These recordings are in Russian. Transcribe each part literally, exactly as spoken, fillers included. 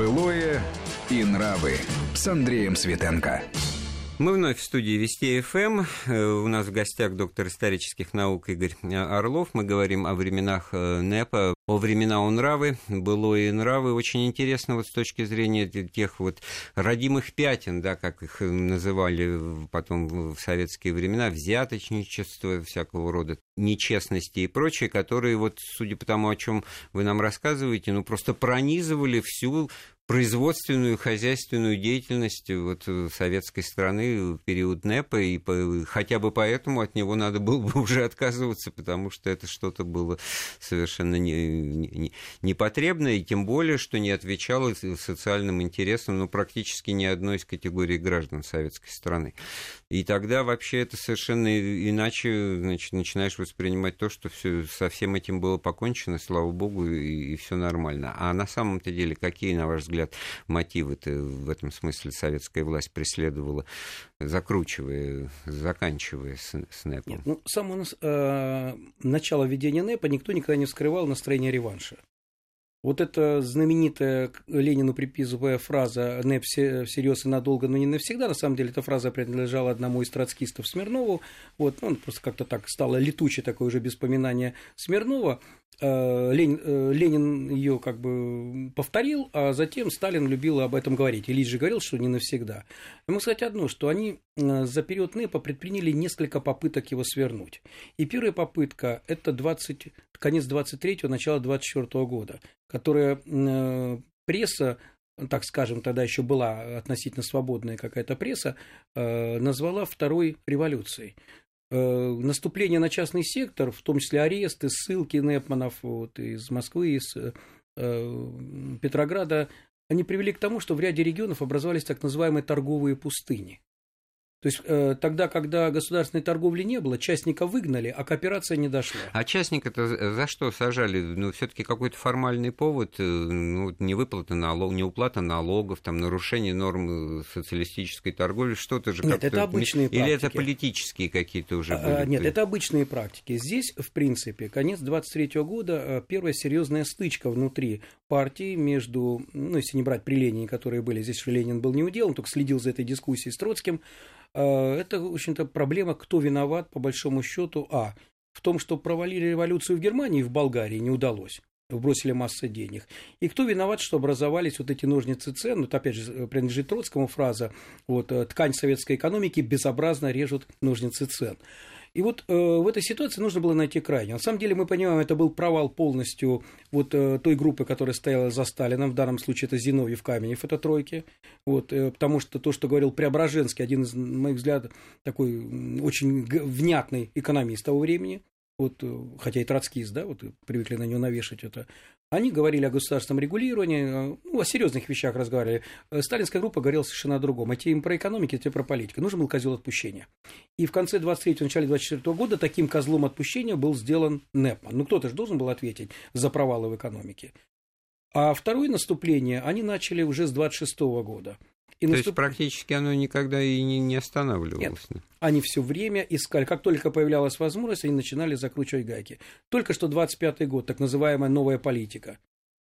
Былое и нравы с Андреем Светенко. Мы вновь в студии Вести ФМ. У нас в гостях доктор исторических наук Игорь Орлов. Мы говорим о временах НЭПа, о времена у нравы, былое нравы. Очень интересно вот с точки зрения тех вот родимых пятен, да, как их называли потом в советские времена, взяточничество, всякого рода нечестности и прочее, которые вот, судя по тому, о чем вы нам рассказываете, ну просто пронизывали всю производственную, хозяйственную деятельность вот советской страны в период НЭПа, и по, хотя бы поэтому от него надо было бы уже отказываться, потому что это что-то было совершенно непотребное, не, не и тем более, что не отвечало социальным интересам, ну, практически ни одной из категорий граждан советской страны. И тогда вообще это совершенно иначе, значит, начинаешь воспринимать то, что всё, со всем этим было покончено, слава богу, и, и все нормально. А на самом-то деле, какие, на ваш взгляд, мотивы-то в этом смысле советская власть преследовала, закручивая, заканчивая с, с НЭПом? Нет, ну, с самого э, начала введения НЭПа никто никогда не вскрывал настроение реванша. Вот эта знаменитая Ленину приписывая фраза «НЭП всерьез и надолго, но не навсегда», на самом деле эта фраза принадлежала одному из троцкистов Смирнову, вот, ну, он просто как-то так стало летучей, такое уже без поминания Смирнова. Ленин, Ленин ее как бы повторил, а затем Сталин любил об этом говорить, и Ильич же говорил, что не навсегда. Я могу сказать одно, что они за период НЭПа предприняли несколько попыток его свернуть. И первая попытка – это двадцать, конец двадцать третьего, начало двадцать четвёртого года, которая э, пресса, так скажем, тогда еще была относительно свободная какая-то пресса, э, назвала второй революцией. Э, наступление на частный сектор, в том числе аресты, ссылки нэпманов вот, из Москвы, из э, Петрограда, они привели к тому, что в ряде регионов образовались так называемые торговые пустыни. То есть э, тогда, когда государственной торговли не было, частника выгнали, а кооперация не дошла. А частника-то за что сажали? Ну, все-таки какой-то формальный повод, ну, невыплата налогов, неуплата налогов, там, нарушение норм социалистической торговли, что-то же как-то... Нет, это обычные Или практики. Или это политические какие-то уже были? А, нет, это обычные практики. Здесь, в принципе, конец двадцать третьего года, первая серьезная стычка внутри партии между, ну, если не брать при Ленине, которые были, здесь же Ленин был не удел, он только следил за этой дискуссией с Троцким. Это, в общем-то, проблема, кто виноват, по большому счету, а, в том, что провалили революцию в Германии и в Болгарии, не удалось, бросили массу денег, и кто виноват, что образовались вот эти ножницы цен, вот опять же, принадлежит Троцкому фраза, вот, ткань советской экономики безобразно режут ножницы цен. И вот э, в этой ситуации нужно было найти крайнего. На самом деле, мы понимаем, это был провал полностью вот э, той группы, которая стояла за Сталином. В данном случае это Зиновьев, Каменев, это тройки. Вот, э, потому что то, что говорил Преображенский, один из, на мой взгляд, такой очень внятный экономист того времени, вот, хотя и троцкист, да, вот, привыкли на него навешать это. Они говорили о государственном регулировании, ну, о серьезных вещах разговаривали. Сталинская группа говорила совершенно о другом. А те им про экономику, а те про политику. Нужен был козел отпущения. И в конце двадцать третьего, начале двадцать четвёртого года таким козлом отпущения был сделан НЭП. Ну, кто-то же должен был ответить за провалы в экономике. А второе наступление они начали уже с двадцать шестого года. И То наступ... есть, практически оно никогда и не, не останавливалось. Нет. Они все время искали. Как только появлялась возможность, они начинали закручивать гайки. Только что двадцать пятый год, так называемая новая политика.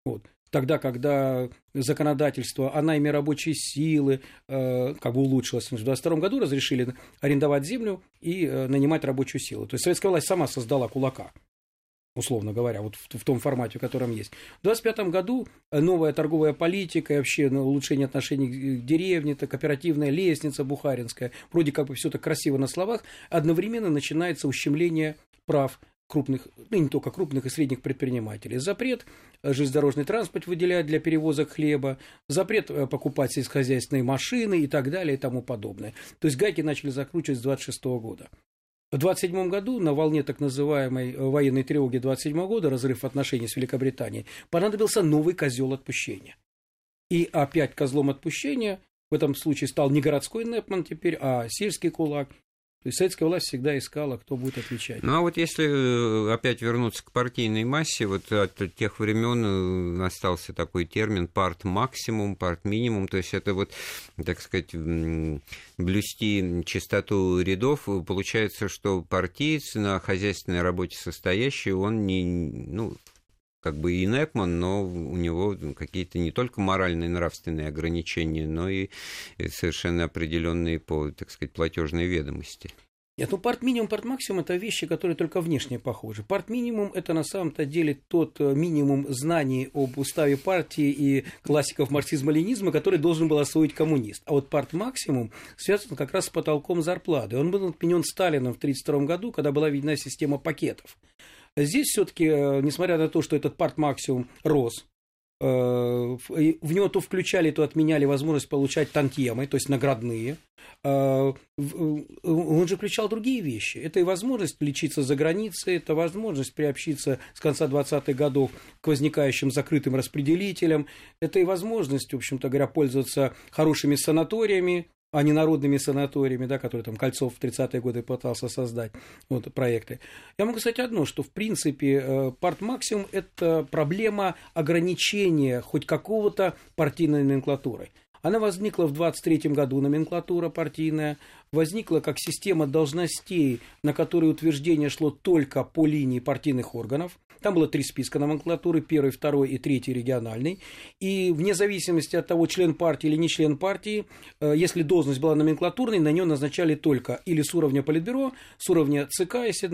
Вот. Тогда, когда законодательство о найме рабочей силы э, как бы улучшилось, в двадцать втором году разрешили арендовать землю и э, нанимать рабочую силу. То есть, советская власть сама создала кулака, условно говоря, вот в, в том формате, в котором есть. В двадцать пятом году новая торговая политика и вообще улучшение отношений к деревне, это кооперативная лестница бухаринская, вроде как бы все так красиво на словах, одновременно начинается ущемление прав крупных, ну, не только крупных и средних предпринимателей. Запрет железнодорожный транспорт выделять для перевозок хлеба, запрет покупать сельскохозяйственные машины и так далее и тому подобное. То есть гайки начали закручивать с двадцать шестого года. В двадцать седьмом году на волне так называемой военной тревоги двадцать седьмого года, разрыв отношений с Великобританией, понадобился новый козел отпущения. И опять козлом отпущения в этом случае стал не городской нэпман теперь, а сельский кулак. То есть советская власть всегда искала, кто будет отвечать. Ну а вот если опять вернуться к партийной массе, вот от тех времен остался такой термин партмаксимум, партминимум, то есть это вот, так сказать, блюсти чистоту рядов. Получается, что партиец на хозяйственной работе состоящий, он не, ну, как бы и Непман, но у него какие-то не только моральные, нравственные ограничения, но и совершенно определенные по, так сказать, платежной ведомости. Нет, ну партминимум, партмаксимум – это вещи, которые только внешне похожи. Партминимум – это на самом-то деле тот минимум знаний об уставе партии и классиков марксизма-ленизма, который должен был освоить коммунист. А вот партмаксимум связан как раз с потолком зарплаты. Он был отменен Сталином в тысяча девятьсот тридцать втором году, когда была введена система пакетов. Здесь все-таки, несмотря на то, что этот партмаксимум рос, в него то включали, то отменяли возможность получать тантьемы, то есть наградные. Он же включал другие вещи. Это и возможность лечиться за границей, это возможность приобщиться с конца двадцатых годов к возникающим закрытым распределителям, это и возможность, в общем-то говоря, пользоваться хорошими санаториями, а не народными санаториями, да, которые там Кольцов в тридцатые годы пытался создать, вот, проекты. Я могу сказать одно, что, в принципе, партмаксимум – это проблема ограничения хоть какого-то партийной номенклатуры. Она возникла в двадцать третьем году, номенклатура партийная, возникла как система должностей, на которые утверждение шло только по линии партийных органов. Там было три списка номенклатуры, первый, второй и третий региональный. И вне зависимости от того, член партии или не член партии, если должность была номенклатурной, на нее назначали только или с уровня политбюро, с уровня ЦК, если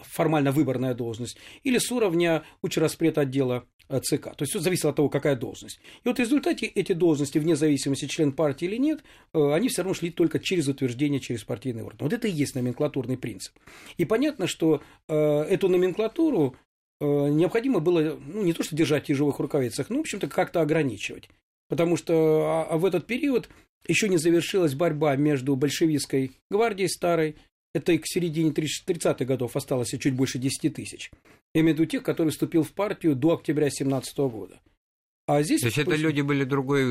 формально выборная должность, или с уровня учраспредотдела ЦК. То есть все зависело от того, какая должность. И вот в результате эти должности, вне зависимости, член партии или нет, они все равно шли только через утверждение, через партийный орган. Вот это и есть номенклатурный принцип. И понятно, что эту номенклатуру необходимо было, ну, не то что держать в тяжелых рукавицах, но, в общем-то, как-то ограничивать. Потому что в этот период еще не завершилась борьба между большевистской гвардией старой, это и к середине тридцатых годов осталось чуть больше десяти тысяч. Я имею в виду тех, которые вступил в партию до октября тысяча девятьсот семнадцатого года. А здесь, то есть это люди были другой,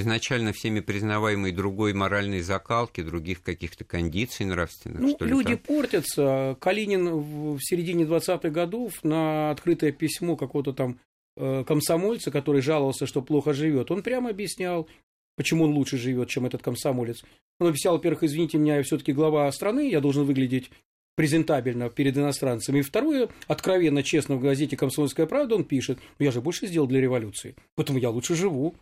изначально всеми признаваемой другой моральной закалки, других каких-то кондиций нравственных, ну, что ли? Люди так портятся. Калинин в середине двадцатых годов на открытое письмо какого-то там комсомольца, который жаловался, что плохо живет, он прямо объяснял, почему он лучше живет, чем этот комсомолец. Он объяснял, во-первых, извините меня, я все-таки глава страны, я должен выглядеть презентабельно перед иностранцами. И второе, откровенно, честно, в газете «Комсомольская правда» он пишет, ну, я же больше сделал для революции, поэтому я лучше живу.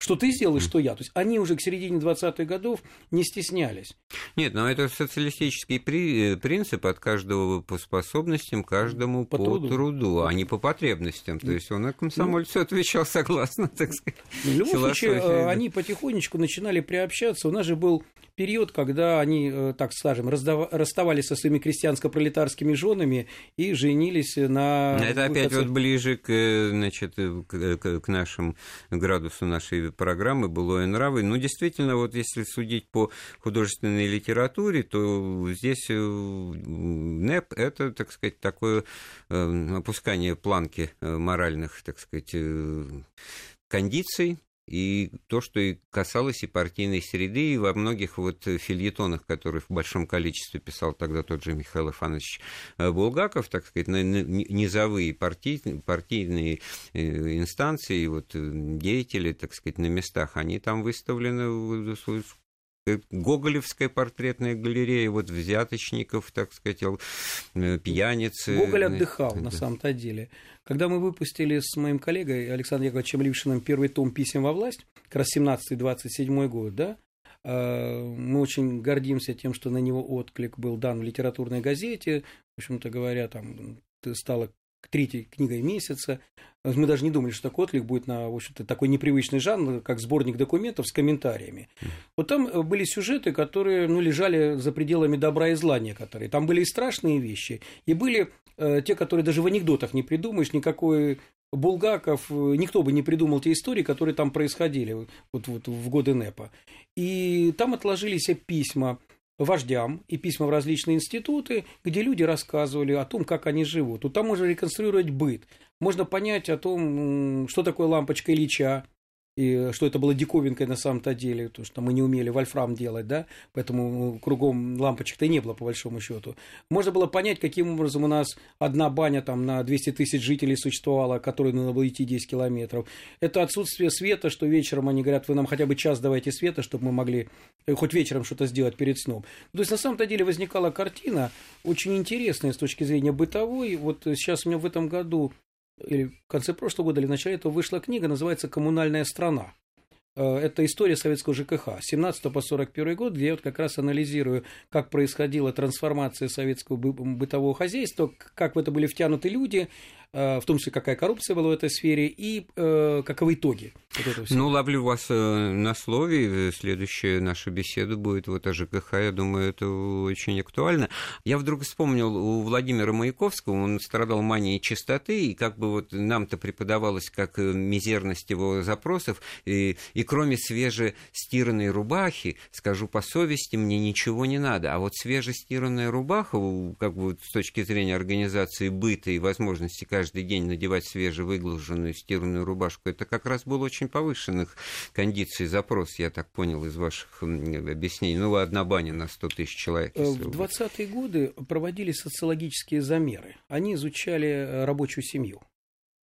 Что ты сделаешь, что я. То есть они уже к середине двадцатых годов не стеснялись. Нет, но это социалистический при... принцип: от каждого по способностям, каждому по, по труду. труду, а не по потребностям. То есть он комсомольцу ну... отвечал согласно, так сказать. В любом случае, философии. Они потихонечку начинали приобщаться. У нас же был период, когда они, так скажем, раздав... расставались со своими крестьянско-пролетарскими женами и женились на... Это опять вот ближе к, значит, к нашим градусу нашей программы «Былое нравы». Ну, действительно, вот если судить по художественной литературе, то здесь НЭП – это, так сказать, такое опускание планки моральных, так сказать, кондиций, и то, что и касалось и партийной среды, и во многих вот фельетонах, которые в большом количестве писал тогда тот же Михаил Иванович Булгаков, так сказать, низовые партий, партийные инстанции, вот деятели, так сказать, на местах, они там выставлены в Гоголевская портретная галерея, вот взяточников, так сказать, пьяниц. Гоголь отдыхал, да, на самом-то деле. Когда мы выпустили с моим коллегой Александром Яковлевичем Лившиным первый том «Писем во власть», как раз семнадцатый двадцать седьмой год, да, мы очень гордимся тем, что на него отклик был дан в литературной газете, в общем-то говоря, там стало третьей книгой месяца. Мы даже не думали, что такой отклик будет на, в общем-то, такой непривычный жанр, как сборник документов с комментариями. Вот там были сюжеты, которые, ну, лежали за пределами добра и зла некоторые. Там были и страшные вещи, и были э, те, которые даже в анекдотах не придумаешь, никакой Булгаков, никто бы не придумал те истории, которые там происходили вот, вот, в годы НЭПа. И там отложились письма вождям и письма в различные институты, где люди рассказывали о том, как они живут. Вот там можно реконструировать быт, можно понять о том, что такое лампочка Ильича, и что это было диковинкой на самом-то деле, потому что мы не умели вольфрам делать, да, поэтому кругом лампочек-то и не было, по большому счету. Можно было понять, каким образом у нас одна баня там на двести тысяч жителей существовала, к которой надо было идти десять километров. Это отсутствие света, что вечером они говорят, вы нам хотя бы час давайте света, чтобы мы могли хоть вечером что-то сделать перед сном. То есть, на самом-то деле, возникала картина очень интересная с точки зрения бытовой. Вот сейчас у меня в этом году или в конце прошлого года, или в начале этого, вышла книга, называется «Коммунальная страна». Это история советского ЖКХ с семнадцатого по сорок первый год, где я вот как раз анализирую, как происходила трансформация советского бытового хозяйства, как в это были втянуты люди, в том числе какая коррупция была в этой сфере и каковы итоги. Вот ну, ловлю вас на слове. Следующая наша беседа будет вот о ЖКХ. Я думаю, это очень актуально. Я вдруг вспомнил у Владимира Маяковского, он страдал манией чистоты, и как бы вот нам-то преподавалось, как мизерность его запросов, и, и кроме свежестиранной рубахи, скажу по совести, мне ничего не надо. А вот свежестиранная рубаха, как бы с точки зрения организации быта и возможности каждого каждый день надевать свежевыглаженную стиранную рубашку, это как раз был очень повышенных кондиций запрос, я так понял из ваших объяснений. Ну, одна баня на сто тысяч человек. В двадцатые годы проводились социологические замеры. Они изучали рабочую семью.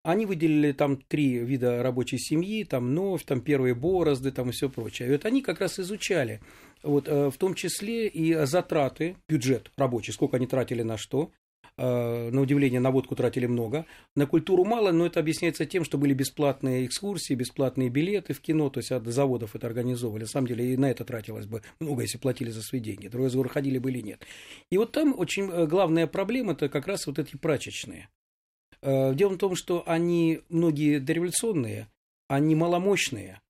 Они выделили там три вида рабочей семьи, там новь, там первые борозды, там и все прочее. И вот они как раз изучали, вот, в том числе и затраты, бюджет рабочий, сколько они тратили на что. На удивление, на водку тратили много, на культуру мало, но это объясняется тем, что были бесплатные экскурсии, бесплатные билеты в кино, то есть от заводов это организовывали. На самом деле и на это тратилось бы много, если платили за свои деньги. Другой разговор, ходили бы или нет. И вот там очень главная проблема – это как раз вот эти прачечные. Дело в том, что они многие дореволюционные, они маломощные,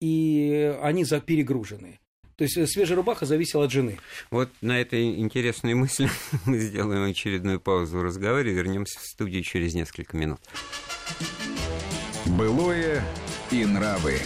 и они заперегружены. То есть свежая рубаха зависела от жены. Вот на этой интересной мысли мы сделаем очередную паузу в разговоре. Вернемся в студию через несколько минут. Былое и нравы.